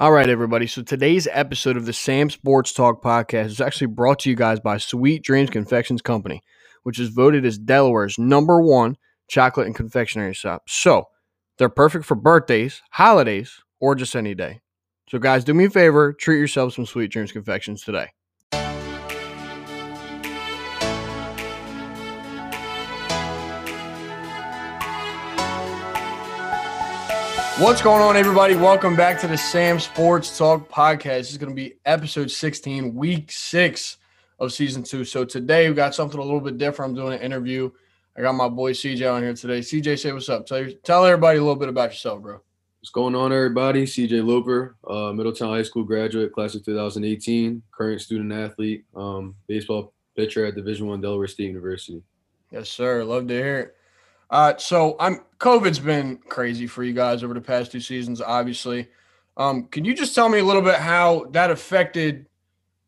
All right, everybody. So today's episode of the Sam Sports Talk Podcast is actually brought to you guys by Sweet Dreams Confections Company, which is voted as Delaware's #1 chocolate and confectionery shop. So they're perfect for birthdays, holidays, or just any day. So guys, do me a favor, treat yourselves some Sweet Dreams Confections today. What's going on, everybody? Welcome back to the Sam Sports Talk Podcast. This is going to be episode 16, week 6 of season 2. So today we got something a little bit different. I'm doing an interview. I got my boy CJ on here today. CJ, say what's up. Tell everybody a little bit about yourself, bro. What's going on, everybody? CJ Looper, Middletown High School graduate, class of 2018, current student athlete, baseball pitcher at Division I Delaware State University. Yes, sir. Love to hear it. COVID's been crazy for you guys over the past 2 seasons, obviously. Can you just tell me a little bit how that affected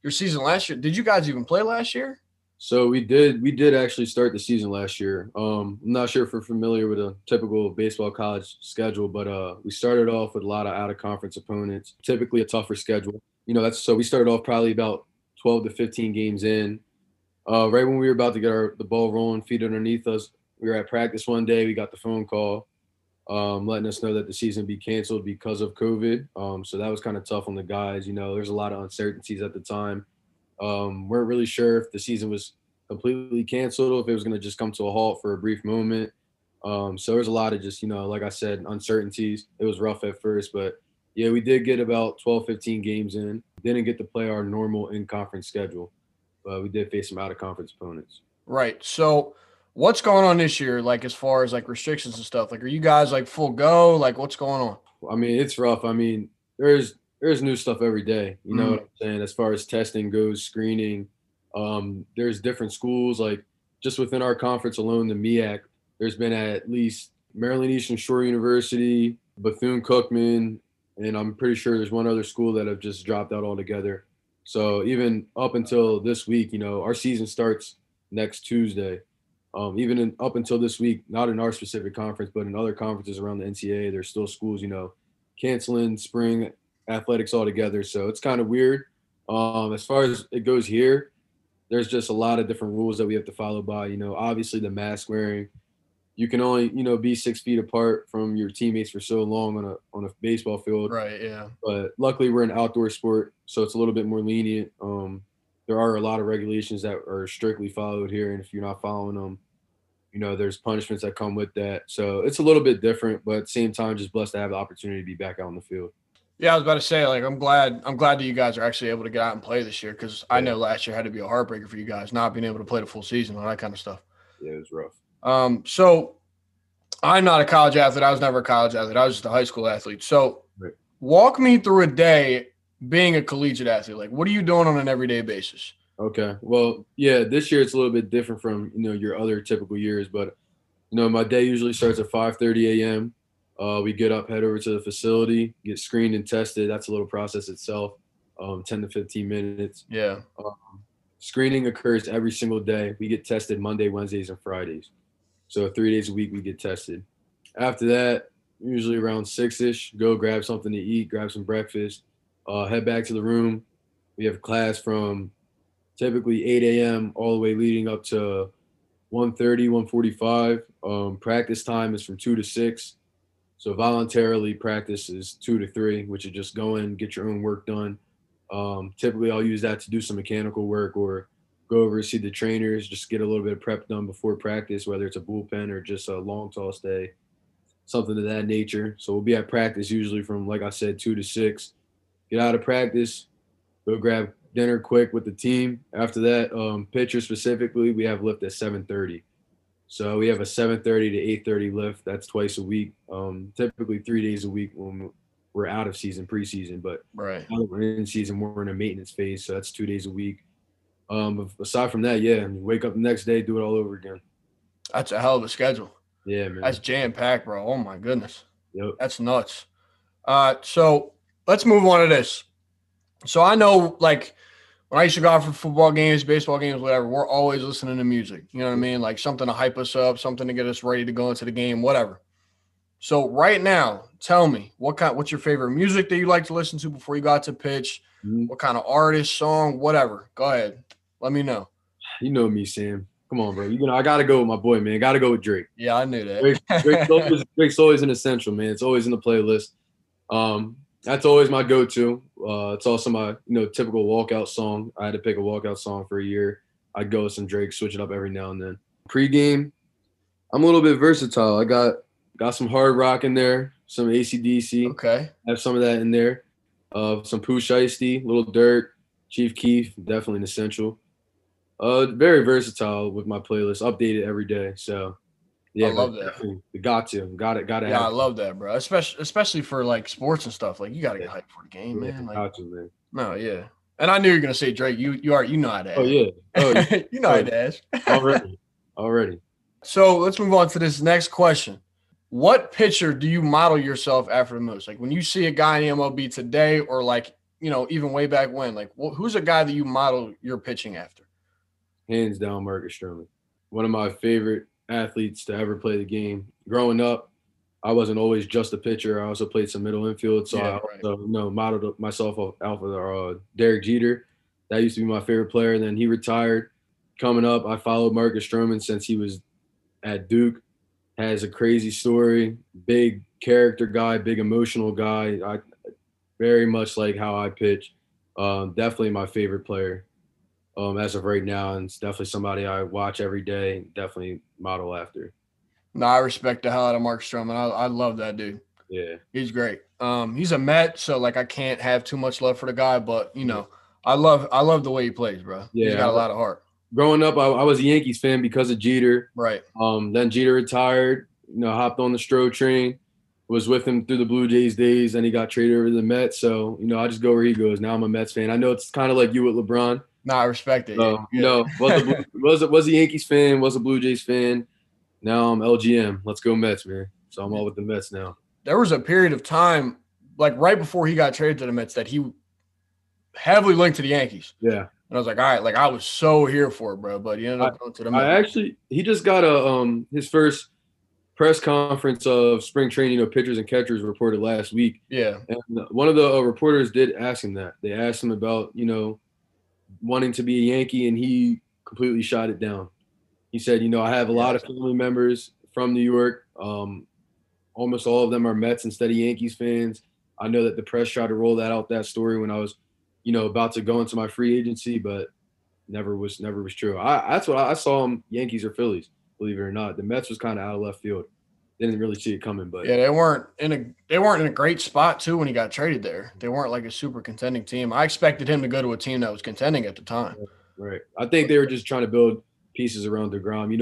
your season last year? Did you guys even play last year? So we did actually start the season last year. I'm not sure if we're familiar with a typical baseball college schedule, but we started off with a lot of out-of-conference opponents, typically a tougher schedule. You know, so we started off probably about 12 to 15 games in. Right when we were about to get the ball rolling, feet underneath us, we were at practice one day. We got the phone call letting us know that the season be canceled because of COVID. So that was kind of tough on the guys. You know, there's a lot of uncertainties at the time. Weren't really sure if the season was completely canceled or if it was going to just come to a halt for a brief moment. So there's a lot of just, you know, like I said, uncertainties. It was rough at first, but yeah, we did get about 12, 15 games in. Didn't get to play our normal in-conference schedule, but we did face some out-of-conference opponents. Right. So what's going on this year, like as far as like restrictions and stuff? Like, are you guys like full go? Like, what's going on? I mean, it's rough. I mean, there's new stuff every day. You know what I'm saying? As far as testing goes, screening, there's different schools. Like just within our conference alone, the MEAC, there's been at least Maryland Eastern Shore University, Bethune-Cookman, and I'm pretty sure there's one other school that have just dropped out altogether. So even up until this week, you know, our season starts next Tuesday. Up until this week, not in our specific conference, but in other conferences around the NCAA, there's still schools, you know, canceling spring athletics altogether. So it's kind of weird. As far as it goes here, there's just a lot of different rules that we have to follow by, you know, obviously the mask wearing. You can only, you know, be 6 feet apart from your teammates for so long on a baseball field. Right. Yeah. But luckily we're an outdoor sport, so it's a little bit more lenient. There are a lot of regulations that are strictly followed here, and if you're not following them, you know, there's punishments that come with that. So it's a little bit different, but at the same time, just blessed to have the opportunity to be back out on the field. Yeah, I was about to say, like, I'm glad that you guys are actually able to get out and play this year, because I know last year had to be a heartbreaker for you guys, not being able to play the full season and all that kind of stuff. Yeah, it was rough. So I'm not a college athlete. I was never a college athlete. I was just a high school athlete. So walk me through a day being a collegiate athlete. Like, what are you doing on an everyday basis? Okay. Well, yeah, this year it's a little bit different from, you know, your other typical years, but, you know, my day usually starts at 5:30 a.m. We get up, head over to the facility, get screened and tested. That's a little process itself, 10 to 15 minutes. Yeah. Screening occurs every single day. We get tested Monday, Wednesdays, and Fridays. So 3 days a week we get tested. After that, usually around 6-ish, go grab something to eat, grab some breakfast, head back to the room. We have class from typically 8 a.m. all the way leading up to 1:30, 1:45. Practice time is from 2 to 6. So voluntarily practice is 2 to 3, which is just go in, get your own work done. Typically I'll use that to do some mechanical work or go over and see the trainers, just get a little bit of prep done before practice, whether it's a bullpen or just a long toss day, something of that nature. So we'll be at practice usually from, like I said, 2 to 6. Get out of practice, go grab dinner quick with the team. After that, pitcher specifically, we have lift at 7:30. So we have a 7:30 to 8:30 lift. That's twice a week, typically 3 days a week when we're out of season, preseason. But we're in season, we're in a maintenance phase, so that's 2 days a week. Aside from that, yeah, wake up the next day, do it all over again. That's a hell of a schedule. Yeah, man. That's jam-packed, bro. Oh, my goodness. Yep. That's nuts. So let's move on to this. So I know, like, when I used to go out for football games, baseball games, whatever, we're always listening to music. You know what I mean? Like something to hype us up, something to get us ready to go into the game, whatever. So right now, tell me, what's your favorite music that you like to listen to before you go out to pitch? Mm-hmm. What kind of artist, song, whatever? Go ahead. Let me know. You know me, Sam. Come on, bro. You know, I got to go with my boy, man. Got to go with Drake. Yeah, I knew that. Drake's always an essential, man. It's always in the playlist. That's always my go-to. It's also my, typical walkout song. I had to pick a walkout song for a year. I'd go with some Drake, switch it up every now and then. Pre-game, I'm a little bit versatile. I got some hard rock in there, some AC/DC. Okay. I have some of that in there. Some Pooh Shiesty, Little Dirk, Chief Keef, definitely an essential. Very versatile with my playlist, updated every day. So, yeah, I love that. Got to. Yeah, I love that, bro. Especially for like sports and stuff. Like you got to get hyped for the game, man. No, yeah. And I knew you were gonna say Drake. You know how to ask. Oh yeah. You know how to ask. Already. So let's move on to this next question. What pitcher do you model yourself after the most? Like when you see a guy in MLB today, or like even way back when. Like who's a guy that you model your pitching after? Hands down, Marcus Stroman. One of my favorite athletes to ever play the game. Growing up, I wasn't always just a pitcher. I also played some middle infield, so I modeled myself off of Derek Jeter. That used to be my favorite player, and then he retired. Coming up, I followed Marcus Stroman since he was at Duke. Has a crazy story, big character guy, big emotional guy. I very much like how I pitch. Definitely my favorite player. As of right now, and it's definitely somebody I watch every day, definitely model after. No, I respect the hell out of Mark Stroman. I love that dude. Yeah. He's great. He's a Met, so, like, I can't have too much love for the guy, but, I love the way he plays, bro. Yeah, he's got a lot of heart. Growing up, I was a Yankees fan because of Jeter. Right. Then Jeter retired, hopped on the Stroh train, was with him through the Blue Jays days, and he got traded over to the Mets. So, I just go where he goes. Now I'm a Mets fan. I know it's kind of like you with LeBron. No, I respect it. Was a Yankees fan, was a Blue Jays fan. Now I'm LGM. Let's go Mets, man. So I'm all with the Mets now. There was a period of time, like right before he got traded to the Mets, that he heavily linked to the Yankees. Yeah. And I was like, all right, like I was so here for it, bro. But he ended up going to the Mets. He just got his first press conference of spring training. Pitchers and catchers reported last week. Yeah. And one of the reporters did ask him that. They asked him about, wanting to be a Yankee, and he completely shot it down. He said, I have a lot of family members from New York. Almost all of them are Mets instead of Yankees fans. I know that the press tried to roll that story when I was, about to go into my free agency, but never was true. That's what I saw him, Yankees or Phillies, believe it or not. The Mets was kind of out of left field. They didn't really see it coming, but yeah, they weren't in a great spot too when he got traded there. They weren't like a super contending team. I expected him to go to a team that was contending at the time. Right. I think they were just trying to build pieces around DeGrom.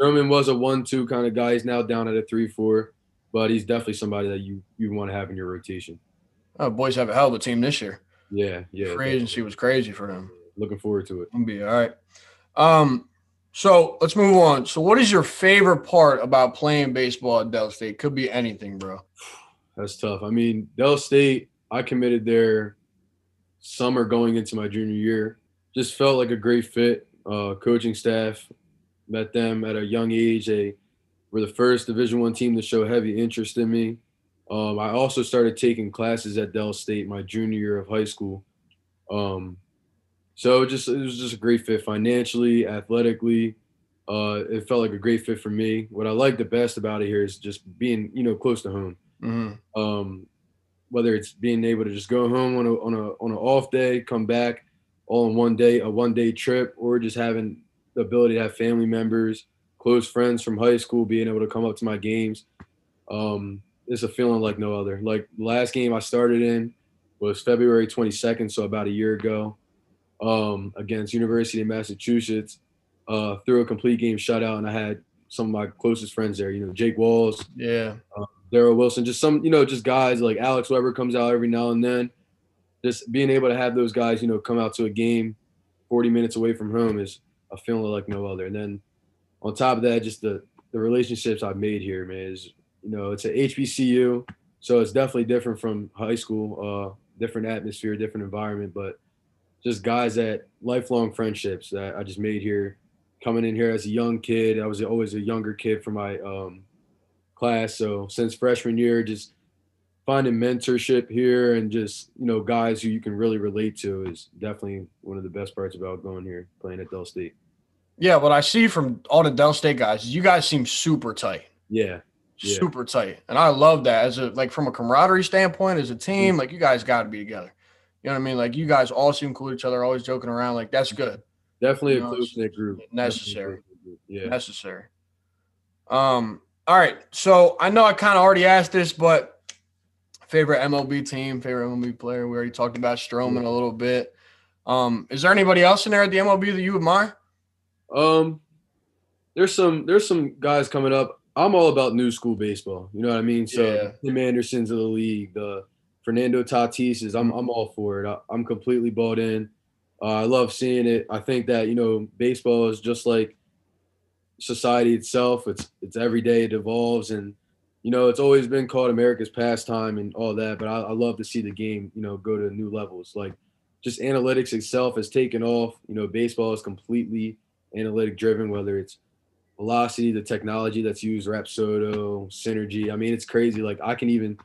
Stroman was a 1-2 kind of guy. He's now down at a 3-4, but he's definitely somebody that you want to have in your rotation. Oh, boys have a hell of a team this year. Yeah. Free agency was crazy for them. Looking forward to it. It'll be all right. So let's move on. So what is your favorite part about playing baseball at Del State? Could be anything, bro. That's tough. I mean, Del State, I committed there summer going into my junior year. Just felt like a great fit. Coaching staff, met them at a young age. They were the first Division I team to show heavy interest in me. I also started taking classes at Del State my junior year of high school. So it was just a great fit financially, athletically. It felt like a great fit for me. What I like the best about it here is just being, close to home. Mm-hmm. Whether it's being able to just go home on an off day, come back all in one day, a one-day trip, or just having the ability to have family members, close friends from high school, being able to come up to my games. It's a feeling like no other. Like the last game I started in was February 22nd, so about a year ago. Against University of Massachusetts, threw a complete game shutout, and I had some of my closest friends there. Jake Walls, Darrell Wilson, just some, just guys like Alex Weber comes out every now and then. Just being able to have those guys, come out to a game 40 minutes away from home is a feeling like no other. And then on top of that, just the relationships I've made here, man, is, it's a HBCU, so it's definitely different from high school, different atmosphere, different environment, but just guys that lifelong friendships that I just made here, coming in here as a young kid. I was always a younger kid for my class. So since freshman year, just finding mentorship here and just, you know, guys who you can really relate to is definitely one of the best parts about going here, playing at Del State. Yeah, what I see from all the Del State guys, you guys seem super tight. Yeah. Super tight. And I love that. As a, like, from a camaraderie standpoint, as a team, like, you guys got to be together. You know what I mean? Like, you guys all seem cool to each other, always joking around. Like, that's good. Definitely, you know, a close-knit group. Necessary. Yeah. Necessary. All right. So, I know I kind of already asked this, but favorite MLB team, favorite MLB player. We already talked about Stroman a little bit. Is there anybody else in there at the MLB that you admire? There's some guys coming up. I'm all about new school baseball. You know what I mean? So Tim Anderson's of the league, the Fernando Tatis is. I'm all for it. I'm completely bought in. I love seeing it. I think that, you know, baseball is just like society itself. It's every day it evolves, and, you know, it's always been called America's pastime and all that. But I love to see the game, you know, go to new levels. Like, just analytics itself has taken off. You know, baseball is completely analytic driven, whether it's velocity, the technology that's used, Rapsodo, Synergy. I mean, it's crazy. Like, I can even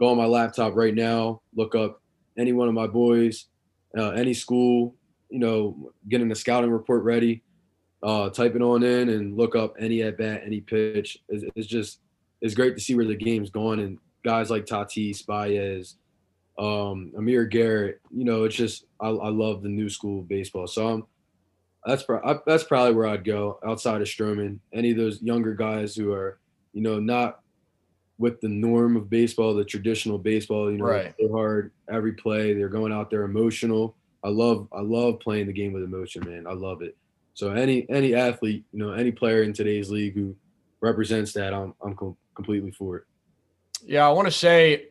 go on my laptop right now, look up any one of my boys, any school, you know, getting the scouting report ready, type it on in and look up any at-bat, any pitch. It's great to see where the game's going. And guys like Tatis, Baez, Amir Garrett, you know, it's just I love the new school baseball. So that's probably where I'd go outside of Stroman. Any of those younger guys who are, you know, not with the norm of baseball, the traditional baseball, you know, they're hard every play. They're going out there emotional. I love playing the game with emotion, man. I love it. So any athlete, you know, any player in today's league who represents that, I'm completely for it. Yeah, I want to say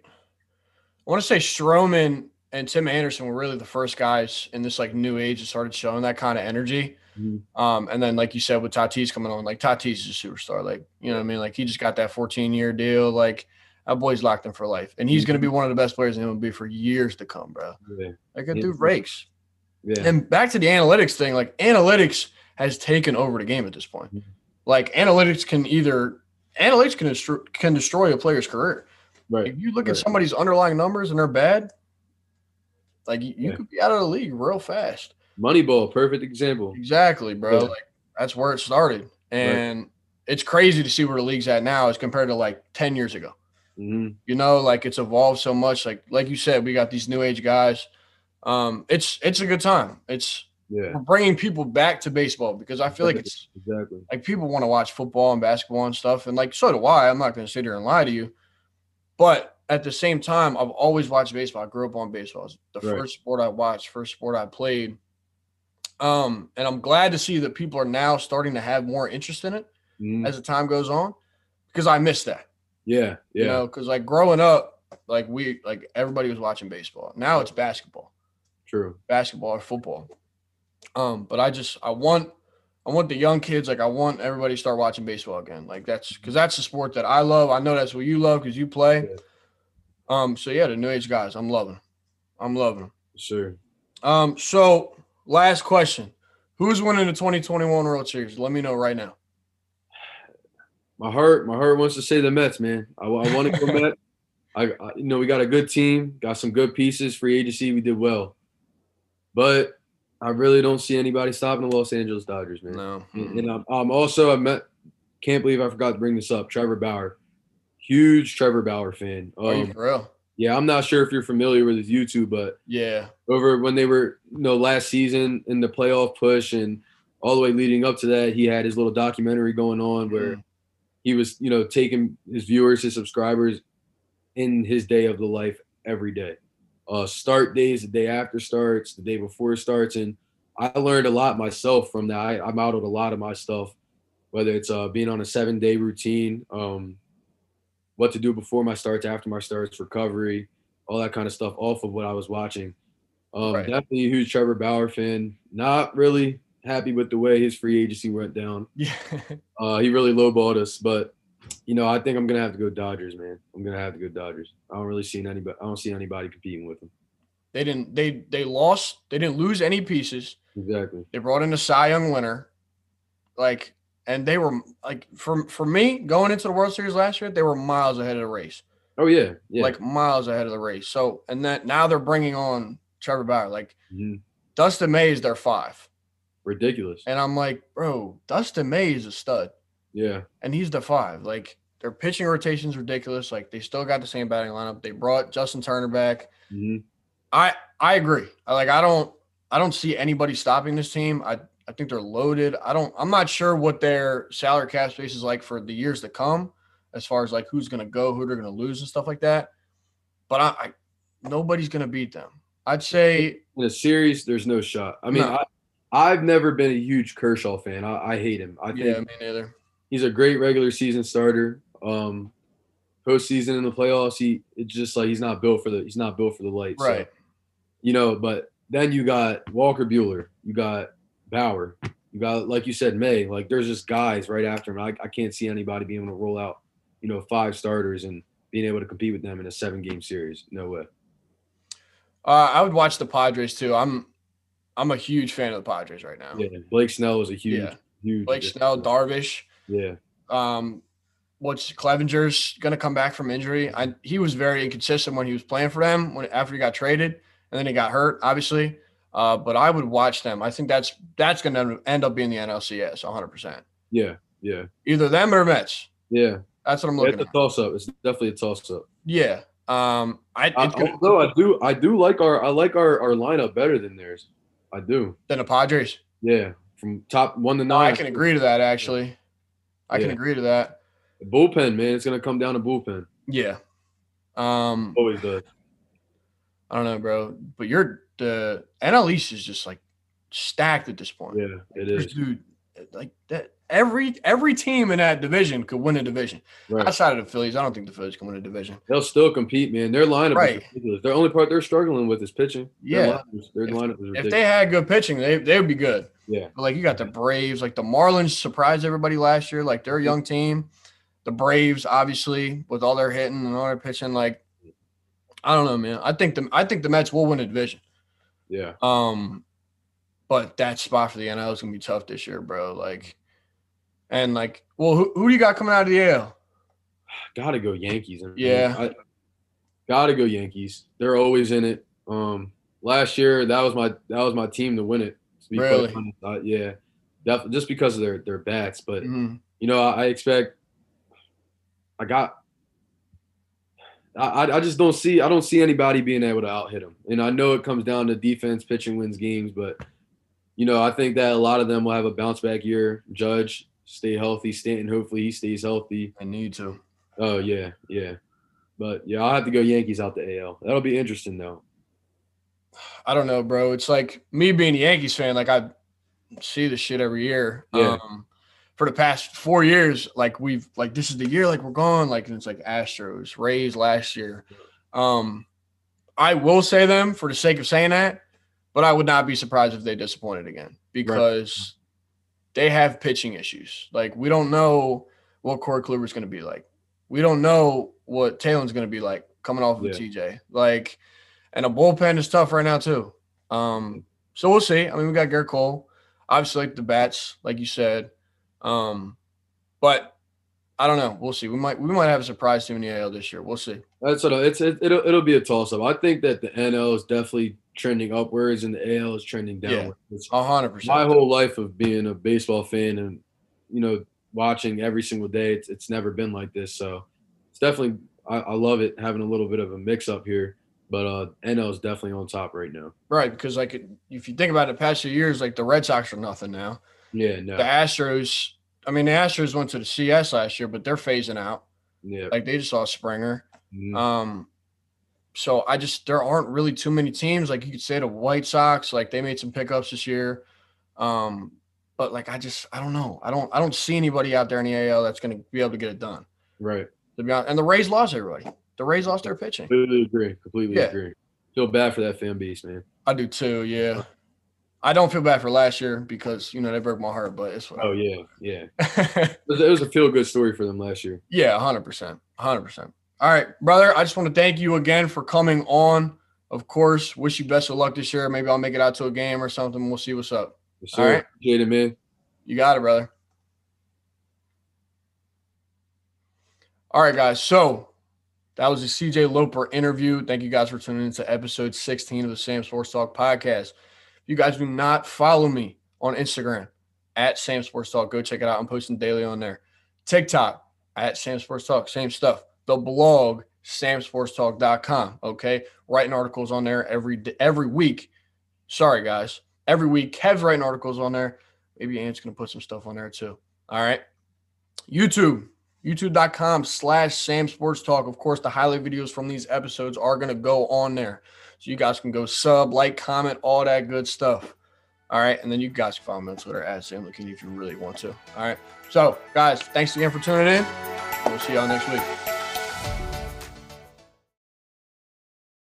Stroman and Tim Anderson were really the first guys in this, like, new age that started showing that kind of energy. Mm-hmm. And then, like you said, with Tatis coming on, like, Tatis is a superstar. Like, you know what I mean? Like, he just got that 14-year deal. Like, that boy's locked in for life. And he's going to be one of the best players in the MLB for years to come, bro. Yeah. Like, that dude rakes. Yeah. And back to the analytics thing, like, analytics has taken over the game at this point. Mm-hmm. Like, analytics can destroy a player's career. Right. If you look at somebody's underlying numbers and they're bad, like, you could be out of the league real fast. Moneyball, perfect example. Exactly, bro. Yeah. Like, that's where it started. And it's crazy to see where the league's at now as compared to, like, 10 years ago. Mm-hmm. You know, like, it's evolved so much. Like you said, we got these new age guys. It's a good time. We're bringing people back to baseball because I feel like it's – exactly. Like, people want to watch football and basketball and stuff. And, like, so do I. I'm not going to sit here and lie to you. But – at the same time, I've always watched baseball. I grew up on baseball. It's the first sport I watched, first sport I played. And I'm glad to see that people are now starting to have more interest in it as the time goes on, because I miss that. Yeah, yeah. You know, because, like, growing up, like, everybody was watching baseball. Now it's basketball. True. Basketball or football. But I want the young kids, like, I want everybody to start watching baseball again. Like, that's because that's the sport that I love. I know that's what you love because you play. Yeah. So yeah, the new age guys, I'm loving them. Sure. So last question, who's winning the 2021 World Series? Let me know right now. My heart wants to say the Mets, man. I want to go Mets. I, you know, we got a good team, got some good pieces, free agency. We did well, but I really don't see anybody stopping the Los Angeles Dodgers, man. No. And I'm also, can't believe I forgot to bring this up. Trevor Bauer. Huge Trevor Bauer fan. Are you for real? Yeah, I'm not sure if you're familiar with his YouTube, but yeah, over when they were, you know, last season in the playoff push and all the way leading up to that, he had his little documentary going on where he was, you know, taking his viewers, his subscribers in his day of the life every day. Start days, the day after starts, the day before starts. And I learned a lot myself from that. I modeled a lot of my stuff, whether it's being on a 7-day routine, what to do before my starts, after my starts, recovery, all that kind of stuff off of what I was watching. Definitely a huge Trevor Bauer fan. Not really happy with the way his free agency went down. Yeah. He really lowballed us. But, you know, I think I'm going to have to go Dodgers, man. I don't really see anybody. I don't see anybody competing with them. They didn't – they lost – they didn't lose any pieces. Exactly. They brought in a Cy Young winner. Like, And they were like, for me, going into the World Series last year, they were miles ahead of the race. Oh yeah, yeah. Like miles ahead of the race. So, and then now they're bringing on Trevor Bauer. Like Dustin May is their five. Ridiculous. And I'm like, bro, Dustin May is a stud. Yeah. And he's the five. Like their pitching rotation is ridiculous. Like they still got the same batting lineup. They brought Justin Turner back. I agree. Like I don't see anybody stopping this team. I think they're loaded. I'm not sure what their salary cap space is like for the years to come, as far as like who's going to go, who they're going to lose and stuff like that. But nobody's going to beat them. I'd say in a series, there's no shot. I mean, no. I've never been a huge Kershaw fan. I hate him. I think me neither. He's a great regular season starter. Postseason in the playoffs, it's just like he's not built for the lights. Right. So, but then you got Walker Buehler, you got Bauer, you got, like you said, May. Like there's just guys right after him. I can't see anybody being able to roll out, five starters and being able to compete with them in a 7-game series. No way. I would watch the Padres too. I'm a huge fan of the Padres right now. Yeah, Blake Snell is a huge, huge. Blake Snell, Darvish. Yeah. Clevenger's going to come back from injury. He was very inconsistent when he was playing for them after he got traded, and then he got hurt, obviously. But I would watch them. I think that's going to end up being the NLCS, 100%. Yeah, yeah. Either them or Mets. Yeah. That's what I'm looking at. It's a toss-up. It's definitely a toss-up. Yeah. I like our lineup better than theirs. I do. Than the Padres? Yeah, from top 1 to 9. I can agree to that, actually. I can agree to that. The bullpen, man. It's going to come down to bullpen. Yeah. Always does. I don't know, bro. But the NL East is just, like, stacked at this point. Yeah, it is. Dude, like, that every team in that division could win a division. Right. Outside of the Phillies, I don't think the Phillies can win a division. They'll still compete, man. Their lineup is ridiculous. The only part they're struggling with is pitching. Yeah. Their lineup is ridiculous. If they had good pitching, they would be good. Yeah. But, like, you got the Braves. Like, the Marlins surprised everybody last year. Like, they're a young team. The Braves, obviously, with all their hitting and all their pitching, like, I don't know, man. I think the Mets will win a division. Yeah. But that spot for the NL is gonna be tough this year, bro. Like, and like, well, who do you got coming out of the AL? Gotta go Yankees. Man. Yeah. Gotta go Yankees. They're always in it. Last year that was my team to win it. Really? Yeah. Just because of their bats, but I expect. I just don't see anybody being able to out hit them. And I know it comes down to defense, pitching wins games, but I think that a lot of them will have a bounce back year. Judge, stay healthy. Stanton, hopefully he stays healthy. I need to. Oh yeah, yeah. But yeah, I'll have to go Yankees out the AL. That'll be interesting though. I don't know, bro. It's like me being a Yankees fan, like I see this shit every year. Yeah. For the past 4 years, like this is the year, like we're gone, like, and it's like Astros, Rays last year. I will say them for the sake of saying that, but I would not be surprised if they disappointed again because they have pitching issues. Like we don't know what Corey Kluber's going to be like. We don't know what Talon's going to be like coming off of TJ. Like, and a bullpen is tough right now too. So we'll see. I mean, we got Gerrit Cole, obviously like the bats, like you said. But I don't know. We'll see. We might have a surprise team in the AL this year. We'll see. That's what it'll be a toss up. I think that the NL is definitely trending upwards and the AL is trending downwards. 100%. My whole life of being a baseball fan and watching every single day, it's never been like this. So it's definitely I love it having a little bit of a mix up here. But NL is definitely on top right now. Right, because like if you think about it, the past few years, like the Red Sox are nothing now. Yeah, no. The Astros went to the CS last year, but they're phasing out. Yeah. Like, they just lost Springer. Mm-hmm. So, there aren't really too many teams. Like, you could say the White Sox, like, they made some pickups this year. But, like, I don't know. I don't see anybody out there in the AL that's going to be able to get it done. Right. To be honest. And the Rays lost everybody. The Rays lost their pitching. Completely agree. Feel bad for that fan base, man. I do too, yeah. I don't feel bad for last year because, they broke my heart, but it's whatever. Oh, yeah, yeah. It was a feel-good story for them last year. Yeah, 100%, 100%. All right, brother, I just want to thank you again for coming on. Of course, wish you best of luck this year. Maybe I'll make it out to a game or something. We'll see what's up. Yes, sir. All right. Appreciate it, man. You got it, brother. All right, guys. So that was the CJ Looper interview. Thank you guys for tuning in to episode 16 of the Sam Sports Talk Podcast. If you guys do not follow me on Instagram at Sam Sports Talk, go check it out. I'm posting daily on there. TikTok at Sam Sports Talk, same stuff. The blog, samsportstalk.com. Okay. Writing articles on there every week. Sorry, guys. Every week, Kev's writing articles on there. Maybe Ant's going to put some stuff on there too. All right. YouTube. YouTube.com/Sam Sports Talk. Of course, the highlight videos from these episodes are going to go on there. So you guys can go sub, like, comment, all that good stuff. All right. And then you guys can follow me on Twitter at Sam Lucchini if you really want to. All right. So, guys, thanks again for tuning in. We'll see y'all next week.